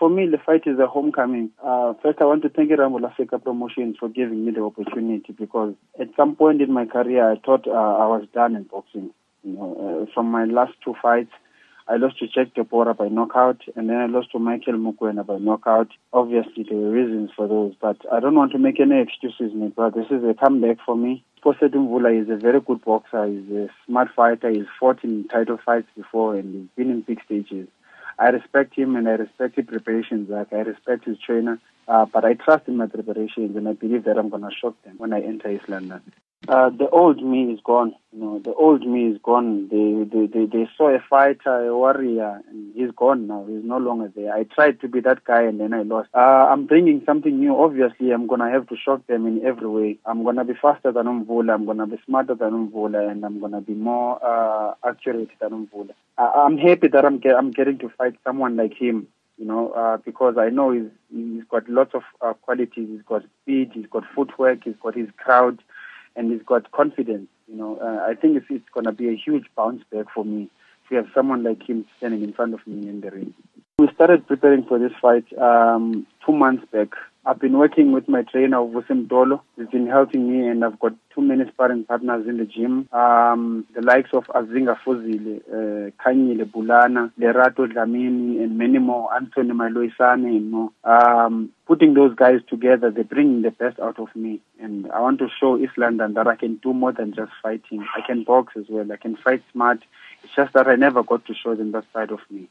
For me, the fight is a homecoming. First, I want to thank Ramulafika Promotion for giving me the opportunity, because at some point in my career, I thought I was done in boxing. You know, from my last two fights, I lost to Jhack Tepora by knockout, and then I lost to Michael Mokoena by knockout. Obviously, there were reasons for those, but I don't want to make any excuses, my brother. This is a comeback for me. Siphosethu Mvula is a very good boxer. He's a smart fighter. He's fought in title fights before, and he's been in big stages. I respect him, and I respect his preparations. Like, I respect his trainer, but I trust in my preparations, and I believe that I'm going to shock them when I enter East London. The old me is gone. You know, the old me is gone. They saw a fighter, a warrior, and he's gone now. He's no longer there. I tried to be that guy, and then I lost. I'm bringing something new. Obviously, I'm going to have to shock them in every way. I'm going to be faster than Mvula. I'm going to be smarter than Mvula, and I'm going to be more accurate than Mvula. I'm happy that I'm getting to fight someone like him, you know, because I know he's got lots of qualities. He's got speed. He's got footwork. He's got his crowd. And he's got confidence, you know. I think it's going to be a huge bounce back for me to have someone like him standing in front of me in the ring. We started preparing for this fight 2 months back. I've been working with my trainer, Vusi Mtolo. He's been helping me, and I've got too many sparring partners in the gym. The likes of Azinga Fuzi, Kanye Le Bulana, Lerato Lamini, and many more, Anthony Maluisane, and more. Putting those guys together, they bring the best out of me. And I want to show East London that I can do more than just fighting. I can box as well. I can fight smart. It's just that I never got to show them that side of me.